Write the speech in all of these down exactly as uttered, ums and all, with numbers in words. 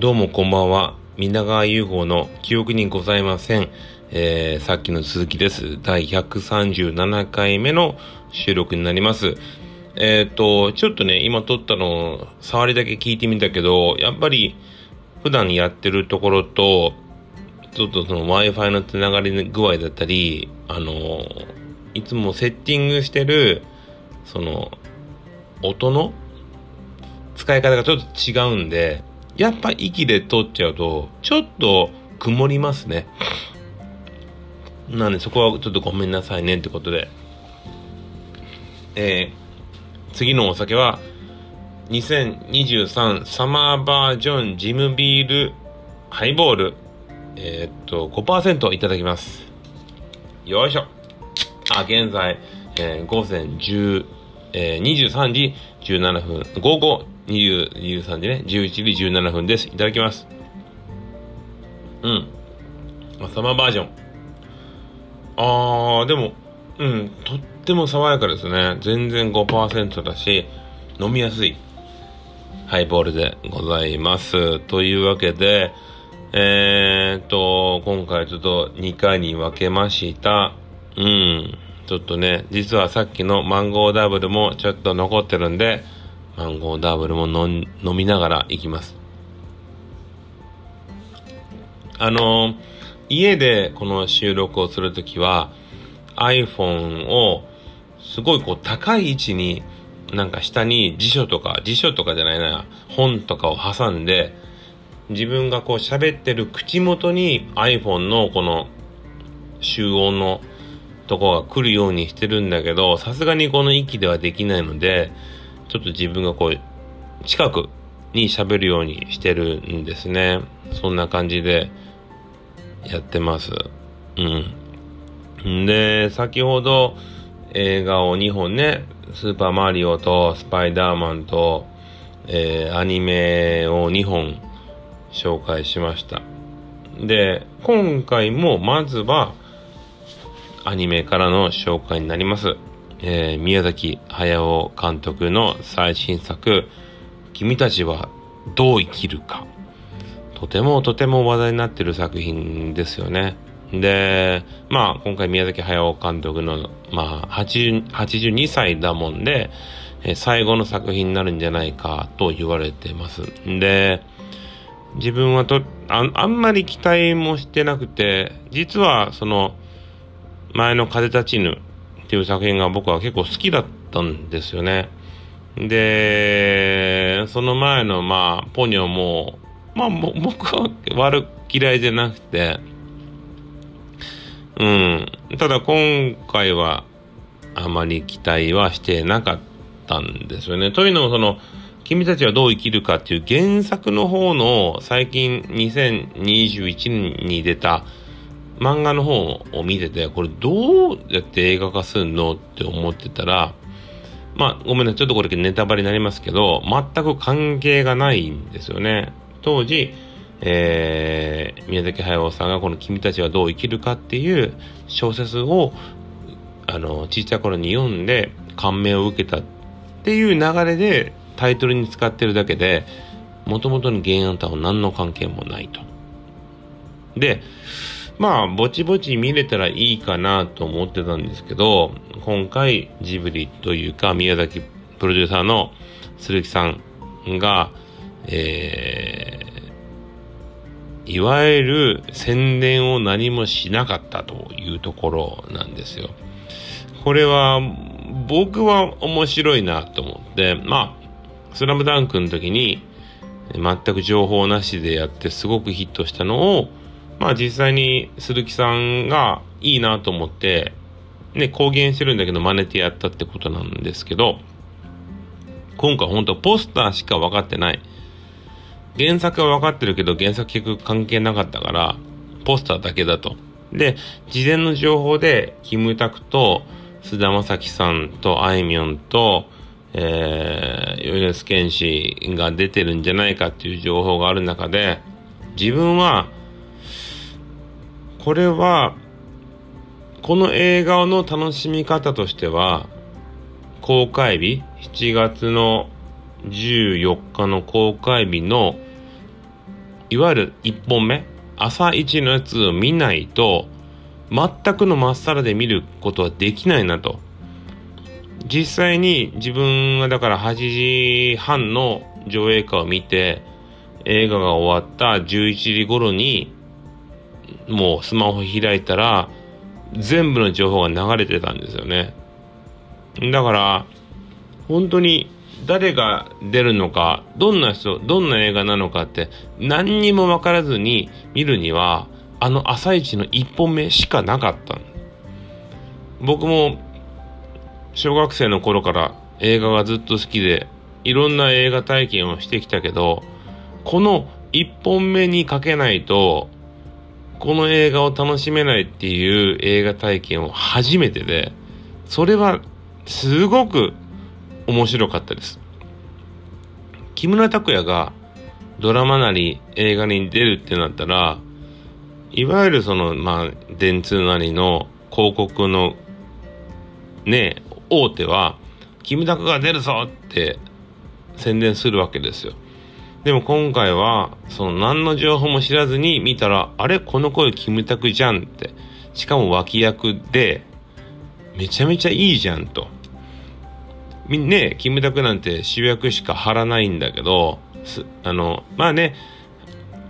どうもこんばんは。皆川優吾の記憶にございません、えー、さっきの続きです。だいひゃくさんじゅうななかいめの収録になります。えっとちょっとね、今撮ったのを触りだけ聞いてみたけど、やっぱり普段やってるところとちょっとその Wi-Fi のつながり具合だったり、あのいつもセッティングしてるその音の使い方がちょっと違うんで、やっぱ息で撮っちゃうとちょっと曇りますね。なんでそこはちょっとごめんなさいねってことで、えー、次のお酒はにせんにじゅうさんサマーバージョンジムビールハイボール、えー、っと ごパーセント いただきます。よいしょ。あ、現在、えー、午前じゅう、えー、にじゅうさんじじゅうななふん、午後にじゅうさんじね、じゅういちじじゅうななふんです。いただきます。うんサマーバージョン、あーでもうんとっても爽やかですね。全然 ごパーセント だし飲みやすいハイボールでございます。というわけで、えーっと今回ちょっとにかいに分けました。うんちょっとね、実はさっきのマンゴーダブルもちょっと残ってるんで、マンゴーダブルも飲みながらいきます。あの家でこの収録をするときは iPhone をすごいこう高い位置に、なんか下に辞書とか辞書とかじゃないな本とかを挟んで、自分がこう喋ってる口元に iPhone のこの集音のとこが来るようにしてるんだけど、さすがにこの息ではできないので、ちょっと自分がこう近くに喋るようにしてるんですね。そんな感じでやってます。うん。で、先ほど映画をにほんね、スーパーマリオとスパイダーマンと、えー、アニメをにほん紹介しました。で、今回もまずはアニメからの紹介になります。えー、宮崎駿監督の最新作「君たちはどう生きるか」、とてもとても話題になってる作品ですよね。でまあ今回宮崎駿監督の、まあ、はちじゅうにさいだもんで、えー、最後の作品になるんじゃないかと言われてます。で自分はと あ, あんまり期待もしてなくて、実はその前の「風立ちぬ」っていう作品が僕は結構好きだったんですよね。でその前のまあポニョもまあ僕は悪嫌いじゃなくて、うんただ今回はあまり期待はしてなかったんですよね。というのもその君たちはどう生きるかっていう原作の方の最近にせんにじゅういちねんに出た漫画の方を見てて、これどうやって映画化するのって思ってたら、まあごめんなさい、ちょっとこれネタバレになりますけど、全く関係がないんですよね。当時、えー、宮崎駿さんがこの君たちはどう生きるかっていう小説をあの小さい頃に読んで感銘を受けたっていう流れでタイトルに使ってるだけで、もともとの原案とは何の関係もないと。でまあぼちぼち見れたらいいかなと思ってたんですけど、今回ジブリというか宮崎プロデューサーの鈴木さんが、えー、いわゆる宣伝を何もしなかったというところなんですよ。これは僕は面白いなと思って、まあスラムダンクの時に全く情報なしでやってすごくヒットしたのを、まあ実際に鈴木さんがいいなと思って、ね、公言してるんだけど真似てやったってことなんですけど、今回本当ポスターしか分かってない。原作は分かってるけど原作結局関係なかったから、ポスターだけだと。で、事前の情報でキムタクと菅田将暉さんとあいみょんと、えー、米津玄師が出てるんじゃないかっていう情報がある中で、自分はこれはこの映画の楽しみ方としては、公開日しちがつのじゅうよっかの公開日のいわゆるいっぽんめ、朝一のやつを見ないと全くのまっさらで見ることはできないなと。実際に自分がだからはちじはんの上映会を見て、映画が終わったじゅういちじ頃にもうスマホ開いたら全部の情報が流れてたんですよね。だから本当に誰が出るのか、どんな人、どんな映画なのかって何にも分からずに見るには、あの朝一のいっぽんめしかなかったの。僕も小学生の頃から映画がずっと好きで、いろんな映画体験をしてきたけど、このいっぽんめにかけないとこの映画を楽しめないっていう映画体験を初めてで、それはすごく面白かったです。木村拓哉がドラマなり映画に出るってなったら、いわゆるそのまあ電通なりの広告のね大手はキムタクが出るぞって宣伝するわけですよ。でも今回はその何の情報も知らずに見たら、あれこの声キムタクじゃんって、しかも脇役でめちゃめちゃいいじゃんと。ねえキムタクなんて主役しか張らないんだけど、あのまあね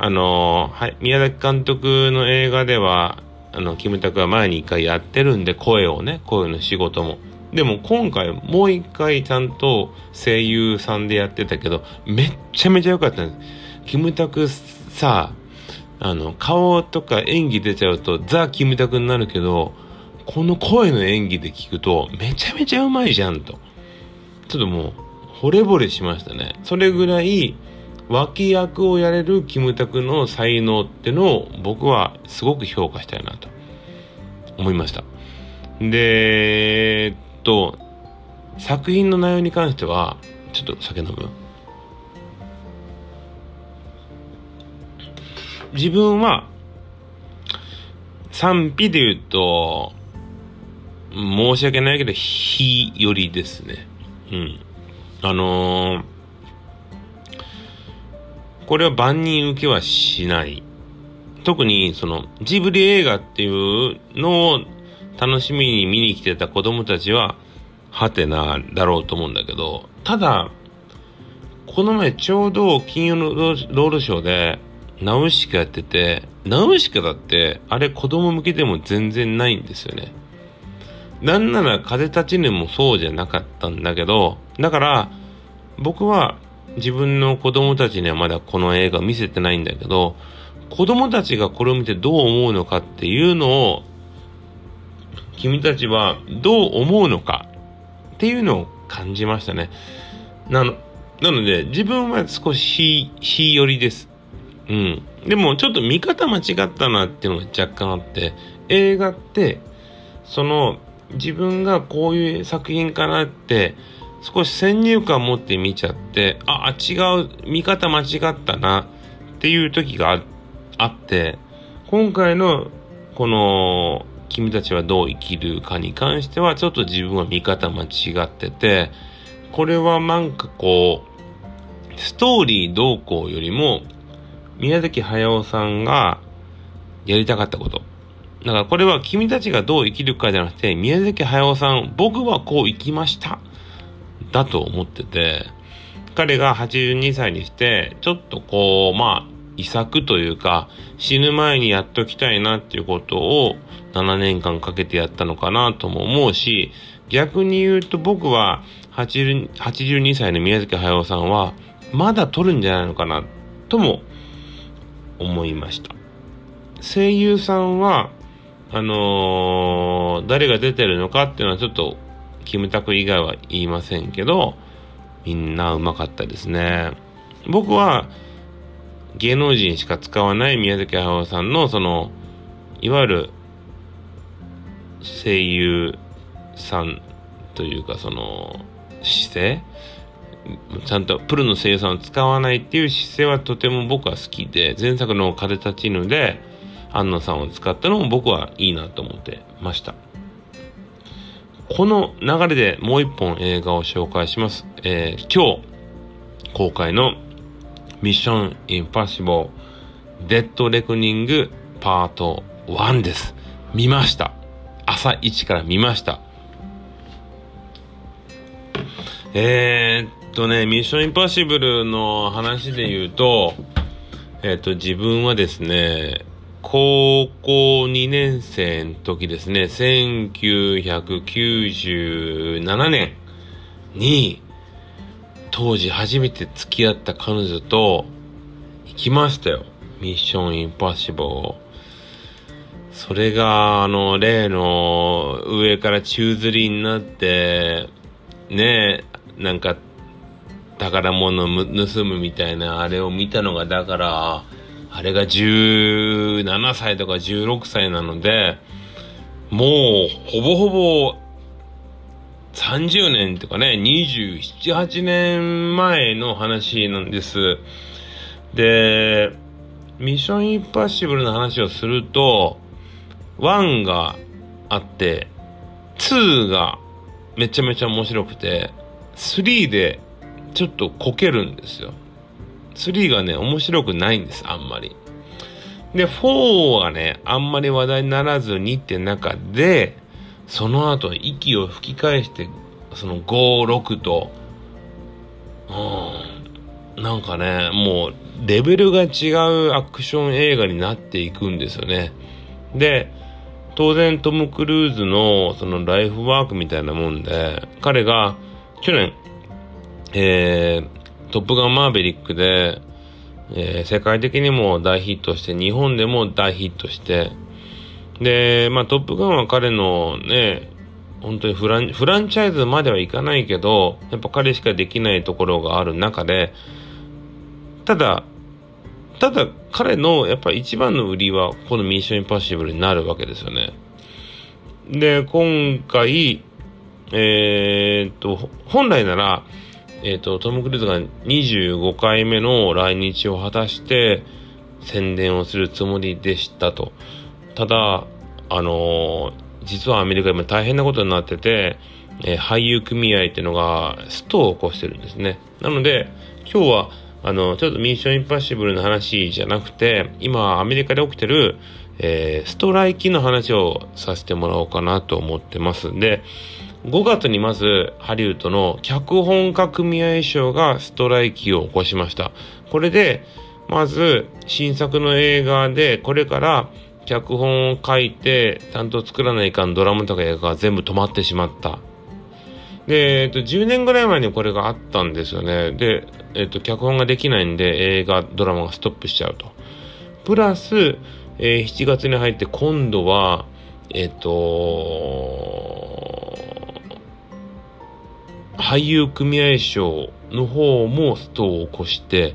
あの、はい、宮崎監督の映画ではあのキムタクは前に一回やってるんで、声をね声の仕事も。でも今回もう一回ちゃんと声優さんでやってたけど、めっちゃめちゃ良かったんです。キムタクさ、あの顔とか演技出ちゃうとザ・キムタクになるけど、この声の演技で聞くとめちゃめちゃうまいじゃんと、ちょっともう惚れ惚れしましたね。それぐらい脇役をやれるキムタクの才能ってのを僕はすごく評価したいなと思いました。でと作品の内容に関しては、ちょっと酒飲む。自分は賛否で言うと申し訳ないけど非よりですね。うん、あのー、これは万人受けはしない。特にそのジブリ映画っていうのを楽しみに見に来てた子供たちはハテナだろうと思うんだけど、ただこの前ちょうど金曜のロードショーでナウシカやってて、ナウシカだってあれ子供向けでも全然ないんですよね。なんなら風立ちぬもそうじゃなかったんだけど、だから僕は自分の子供たちにはまだこの映画見せてないんだけど、子供たちがこれを見てどう思うのかっていうのを、君たちはどう思うのかっていうのを感じましたね。なの、なので自分は少し日寄りです。うん。でもちょっと見方間違ったなっていうのが若干あって、映画ってその自分がこういう作品かなって少し先入観持って見ちゃって、あ、違う、見方間違ったなっていう時が あ, あって、今回のこの君たちはどう生きるかに関してはちょっと自分は見方間違ってて、これはなんかこうストーリーどうこうよりも宮崎駿さんがやりたかったこと、だからこれは君たちがどう生きるかじゃなくて、宮崎駿さん僕はこう生きましただと思ってて、彼がはちじゅうにさいにしてちょっとこうまあ遺作というか死ぬ前にやっときたいなっていうことをななねんかんかけてやったのかなとも思うし、逆に言うと僕ははちじゅうにさいの宮崎駿さんはまだ撮るんじゃないのかなとも思いました。声優さんはあのー、誰が出てるのかっていうのはちょっとキムタク以外は言いませんけど、みんなうまかったですね。僕は芸能人しか使わない宮崎駿さんのそのいわゆる声優さんというかその姿勢、ちゃんとプロの声優さんを使わないっていう姿勢はとても僕は好きで、前作の風立ちぬで安野さんを使ったのも僕はいいなと思ってました。この流れでもう一本映画を紹介します、えー、今日公開のミッションインパッシブルデッドレクニングパートワンです。見ました。朝一から見ました。えー、っとねミッションインポッシブルの話で言うとえー、っと自分はですね高校にねん生の時ですね、せんきゅうひゃくきゅうじゅうななねんに当時初めて付き合った彼女と行きましたよ、ミッションインポッシブルを。それがあの例の上から宙吊りになってねえ、なんか宝物を盗むみたいなあれを見たのが、だからあれがじゅうななさいとかじゅうろくさいなので、もうほぼほぼさんじゅうねんとかね、にじゅうなな、はちねんまえの話なんです。で、ミッションインパッシブルの話をすると、いちがあって、にがめちゃめちゃ面白くて、さんでちょっとこけるんですよ。さんがね面白くないんです、あんまり。でよんがねあんまり話題にならずにって中で、その後息を吹き返してそのご、ろくと、うん、なんかねもうレベルが違うアクション映画になっていくんですよね。で当然トム・クルーズのそのライフワークみたいなもんで、彼が去年えートップガンマーヴェリックで、えー、世界的にも大ヒットして、日本でも大ヒットして、で、まあトップガンは彼のね、本当にフラン、フランチャイズまではいかないけど、やっぱ彼しかできないところがある中で、ただ、ただ彼のやっぱ一番の売りは、このミッションインパッシブルになるわけですよね。で、今回、えー、っと、本来なら、えっと、トム・クルーズがにじゅうごかいめの来日を果たして宣伝をするつもりでしたと。ただ、あのー、実はアメリカでも大変なことになってて、えー、俳優組合っていうのがストを起こしてるんですね。なので、今日は、あの、ちょっとミッションインパッシブルの話じゃなくて、今、アメリカで起きてる、えー、ストライキの話をさせてもらおうかなと思ってますんで、ごがつにまずハリウッドの脚本家組合賞がストライキを起こしました。これでまず新作の映画でこれから脚本を書いてちゃんと作らないかんドラマとか映画が全部止まってしまった。で、えっと、じゅうねんぐらい前にこれがあったんですよね。で、えっと、脚本ができないんで映画、ドラマがストップしちゃうと。プラス、えー、しちがつに入って今度は、えっと、俳優組合賞の方もストを起こして、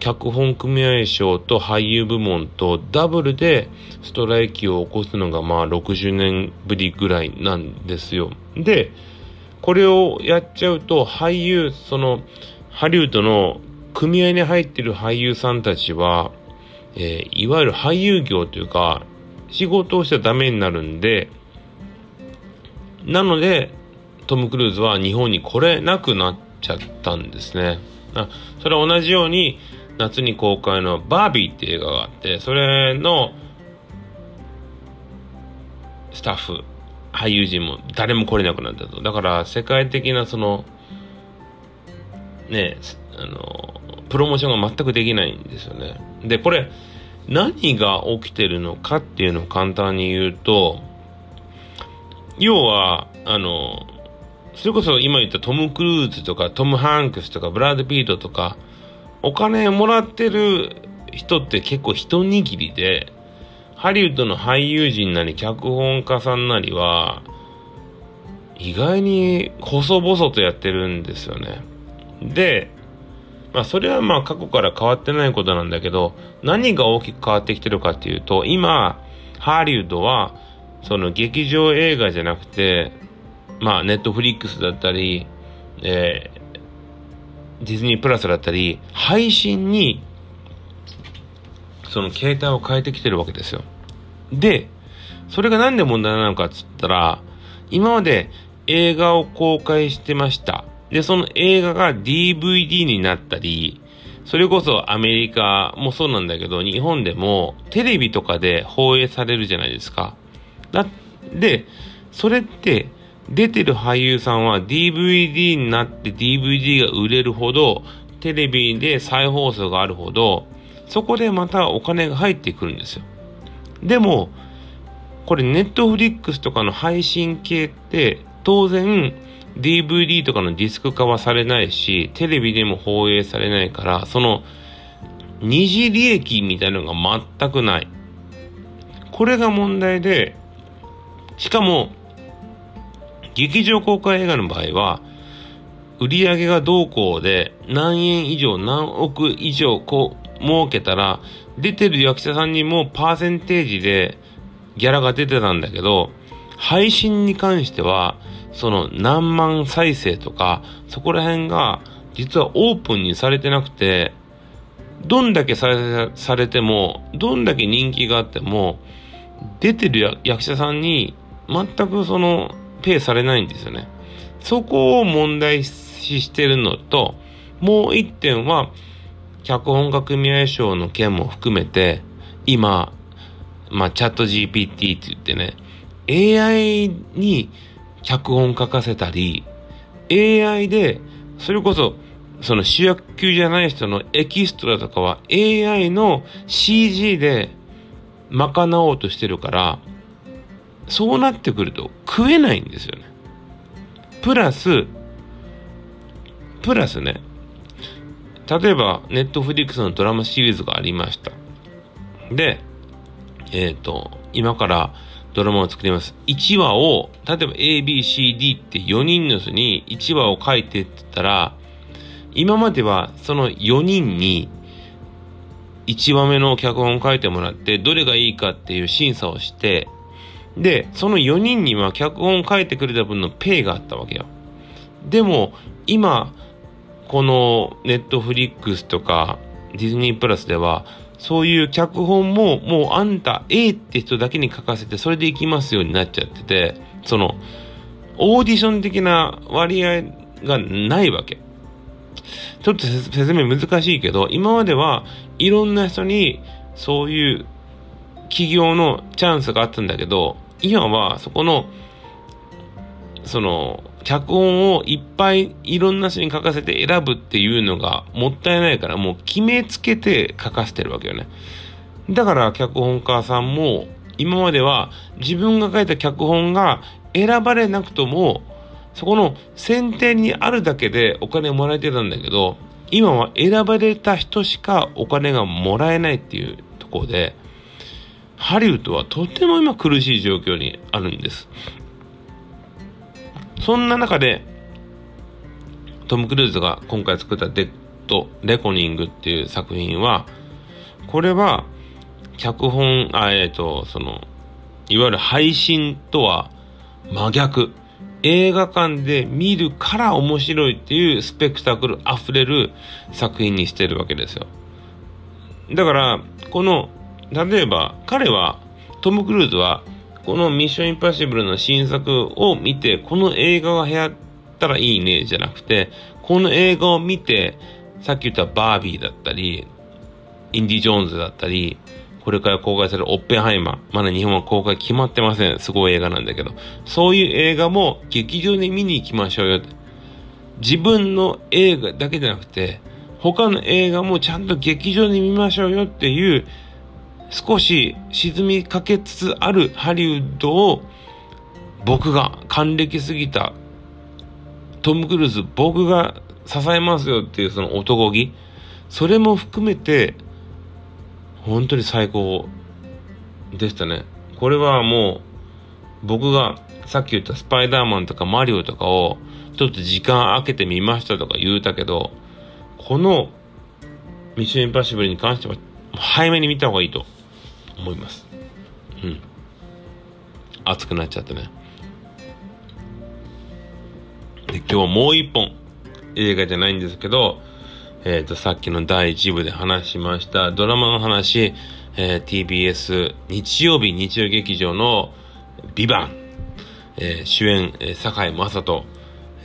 脚本組合賞と俳優部門とダブルでストライキを起こすのがまあろくじゅうねんぶりぐらいなんですよ。で、これをやっちゃうと俳優、そのハリウッドの組合に入っている俳優さんたちは、えー、いわゆる俳優業というか仕事をしちゃダメになるんで、なので、トム・クルーズは日本に来れなくなっちゃったんですね。あ、それは同じように夏に公開のバービーって映画があって、それのスタッフ俳優陣も誰も来れなくなったと。だから世界的なそのねえあのプロモーションが全くできないんですよね。でこれ何が起きてるのかっていうのを簡単に言うと、要はあのそれこそ今言ったトム・クルーズとかトム・ハンクスとかブラッド・ピートとかお金もらってる人って結構一握りで、ハリウッドの俳優陣なり脚本家さんなりは意外に細々とやってるんですよね。で、まあそれはまあ過去から変わってないことなんだけど、何が大きく変わってきてるかっていうと、今ハリウッドはその劇場映画じゃなくて、まあ、ネットフリックスだったり、えー、ディズニープラスだったり、配信に、その携帯を変えてきてるわけですよ。で、それがなんで問題なのかっつったら、今まで映画を公開してました。で、その映画が ディーブイディー になったり、それこそアメリカもそうなんだけど、日本でもテレビとかで放映されるじゃないですか。だでそれって出てる俳優さんは ディーブイディー になって ディーブイディー が売れるほど、テレビで再放送があるほど、そこでまたお金が入ってくるんですよ。でもこれネットフリックスとかの配信系って当然 ディーブイディー とかのディスク化はされないし、テレビでも放映されないから、その二次利益みたいなのが全くない。これが問題で、しかも劇場公開映画の場合は売り上げがどうこうで何円以上何億以上こう儲けたら、出てる役者さんにもパーセンテージでギャラが出てたんだけど、配信に関してはその何万再生とかそこら辺が実はオープンにされてなくて、どんだけ再生されてもどんだけ人気があっても出てる役者さんに全くそのペイされないんですよね。そこを問題視してるのと、もう一点は脚本家組合賞の件も含めて、今、まあ、チャット ジーピーティー って言ってね、 エーアイ に脚本書かせたり、 エーアイ でそれこそその主役級じゃない人のエキストラとかは エーアイ の シージー で賄おうとしてるから、そうなってくると食えないんですよね。プラスプラスね、例えばネットフリックスのドラマシリーズがありました。でえっと今からドラマを作ります。いちわを例えば エービーシーディー ってよにんの人にいちわを書いてって言ったら、今まではそのよにんにいちわめの脚本を書いてもらって、どれがいいかっていう審査をして、でそのよにんには脚本を書いてくれた分のペイがあったわけよ。でも今このネットフリックスとかディズニープラスでは、そういう脚本ももうあんた A って人だけに書かせてそれでいきますようになっちゃってて、そのオーディション的な割合がないわけ。ちょっと説明難しいけど、今まではいろんな人にそういう企業のチャンスがあったんだけど、今はそこのその脚本をいっぱいいろんな人に書かせて選ぶっていうのがもったいないから、もう決めつけて書かせてるわけよね。だから脚本家さんも今までは自分が書いた脚本が選ばれなくともそこの選定にあるだけでお金もらえてたんだけど、今は選ばれた人しかお金がもらえないっていうところで、ハリウッドはとても今苦しい状況にあるんです。そんな中でトム・クルーズが今回作ったデッド・レコニングっていう作品は、これは脚本あえっとそのいわゆる配信とは真逆、映画館で見るから面白いっていうスペクタクルあふれる作品にしてるわけですよ。だからこの例えば彼はトム・クルーズはこのミッションインパッシブルの新作を見て、この映画が流行ったらいいねじゃなくて、この映画を見て、さっき言ったバービーだったりインディ・ジョーンズだったり、これから公開されるオッペンハイマー、まだ日本は公開決まってません、すごい映画なんだけど、そういう映画も劇場で見に行きましょうよって。自分の映画だけじゃなくて他の映画もちゃんと劇場で見ましょうよっていう、少し沈みかけつつあるハリウッドを、僕が還暦すぎたトム・クルーズ僕が支えますよっていうその男気、それも含めて本当に最高でしたね。これはもう僕がさっき言ったスパイダーマンとかマリオとかをちょっと時間空けてみましたとか言うたけど、このミッションインパッシブルに関しては早めに見た方がいいと思います。うん。熱くなっちゃってね。で、今日はもう一本、映画じゃないんですけど、えっと、さっきのだいいち部で話しましたドラマの話、えー、ティービーエス 日曜日日曜劇場のVIVANT、えー、主演、えー、堺雅人、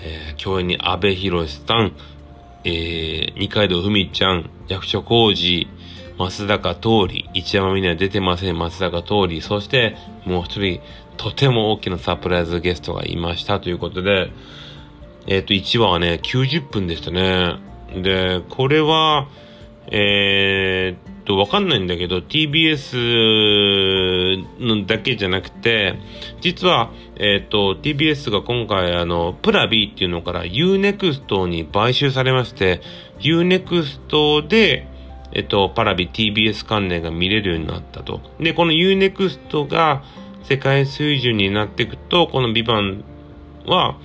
えー、共演に阿部寛さん、えー、二階堂ふみちゃん、役所広司、松坂桃李、一山みな出てません、松坂桃李、そしてもう一人、とても大きなサプライズゲストがいましたということで、えっと、いちわはね、きゅうじゅっぷんでしたね。で、これは、えー、っと、わかんないんだけど、ティービーエス のだけじゃなくて、実は、えー、っと、ティービーエス が今回、あの、プラ B っていうのから ユーネクスト に買収されまして、ユーネクスト で、えー、っと、パラビ ティービーエス 関連が見れるようになったと。で、この ユーネクスト が世界水準になっていくと、この VIVANT は、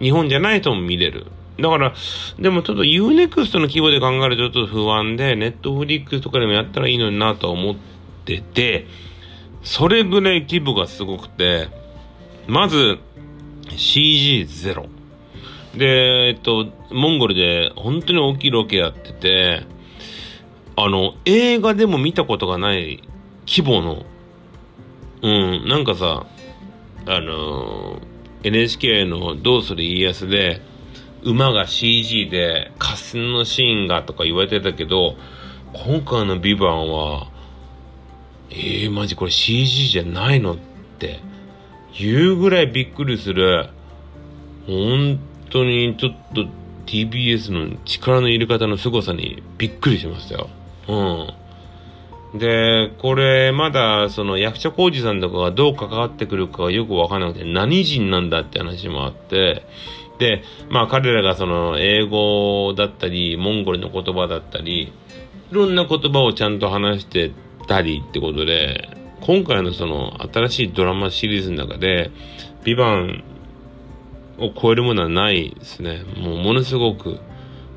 日本じゃないとも見れる。だから、でもちょっと ユーネクスト の規模で考えるとちょっと不安で、ネットフリックス とかでもやったらいいのになと思ってて、それぐらい規模がすごくて、まず シージー ゼロ。で、えっと、モンゴルで本当に大きいロケやってて、あの、映画でも見たことがない規模の、うん、なんかさ、あの、エヌエイチケー のどうする家康で、馬が シージー で合戦のシーンがとか言われてたけど、今回のビバンはえーマジこれ シージー じゃないのっていうぐらいびっくりする。本当にちょっと ティービーエス の力の入れ方の凄さにびっくりしましたよ。うん。で、これまだその役所広司さんとかがどう関わってくるかがよくわからなくて、何人なんだって話もあって、で、まあ彼らがその英語だったり、モンゴルの言葉だったり、いろんな言葉をちゃんと話してたりってことで、今回のその新しいドラマシリーズの中で、ビバンを超えるものはないですね。もうものすごく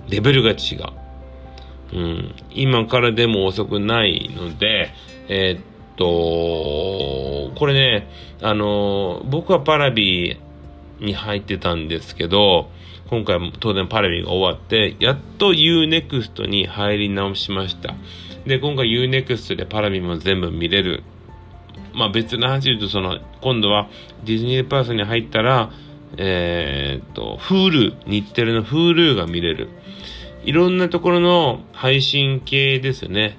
レベルが違う。うん。今からでも遅くないので、えー、っと、これね、あの、僕はパラビに入ってたんですけど、今回も当然パラビが終わってやっと ユーネクスト に入り直しました。で、今回 ユーネクスト でパラビも全部見れる。まあ別の話で言うと、その今度はディズニープラスに入ったらえー、っと Hulu、 日テレの Hulu が見れる。いろんなところの配信系ですよね。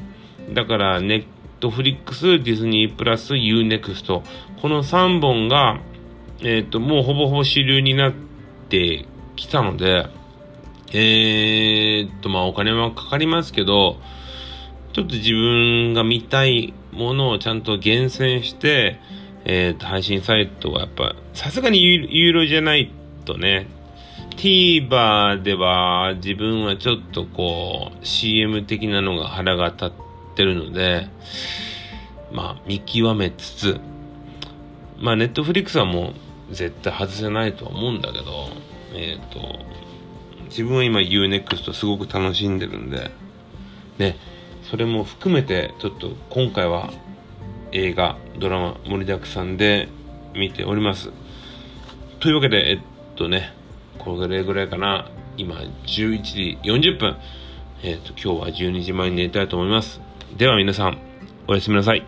だからネットフリックス、ディズニープラス、 ユーネクスト、 このさんぼんがえー、ともうほぼほぼ主流になってきたので、えー、っとまあお金はかかりますけど、ちょっと自分が見たいものをちゃんと厳選して、えー、っと配信サイトはやっぱさすがにユーロじゃないとね、 TVer では自分はちょっとこう シーエム 的なのが腹が立ってるので、まあ見極めつつ、まあネットフリックスはもう絶対外せないとは思うんだけど、えっと、自分は今 ユーネクスト すごく楽しんでるんで、ね、それも含めて、ちょっと今回は映画、ドラマ盛りだくさんで見ております。というわけで、えっとね、これぐらいかな。今じゅういちじよんじゅっぷん。えっと、今日はじゅうにじまえに寝たいと思います。では皆さん、おやすみなさい。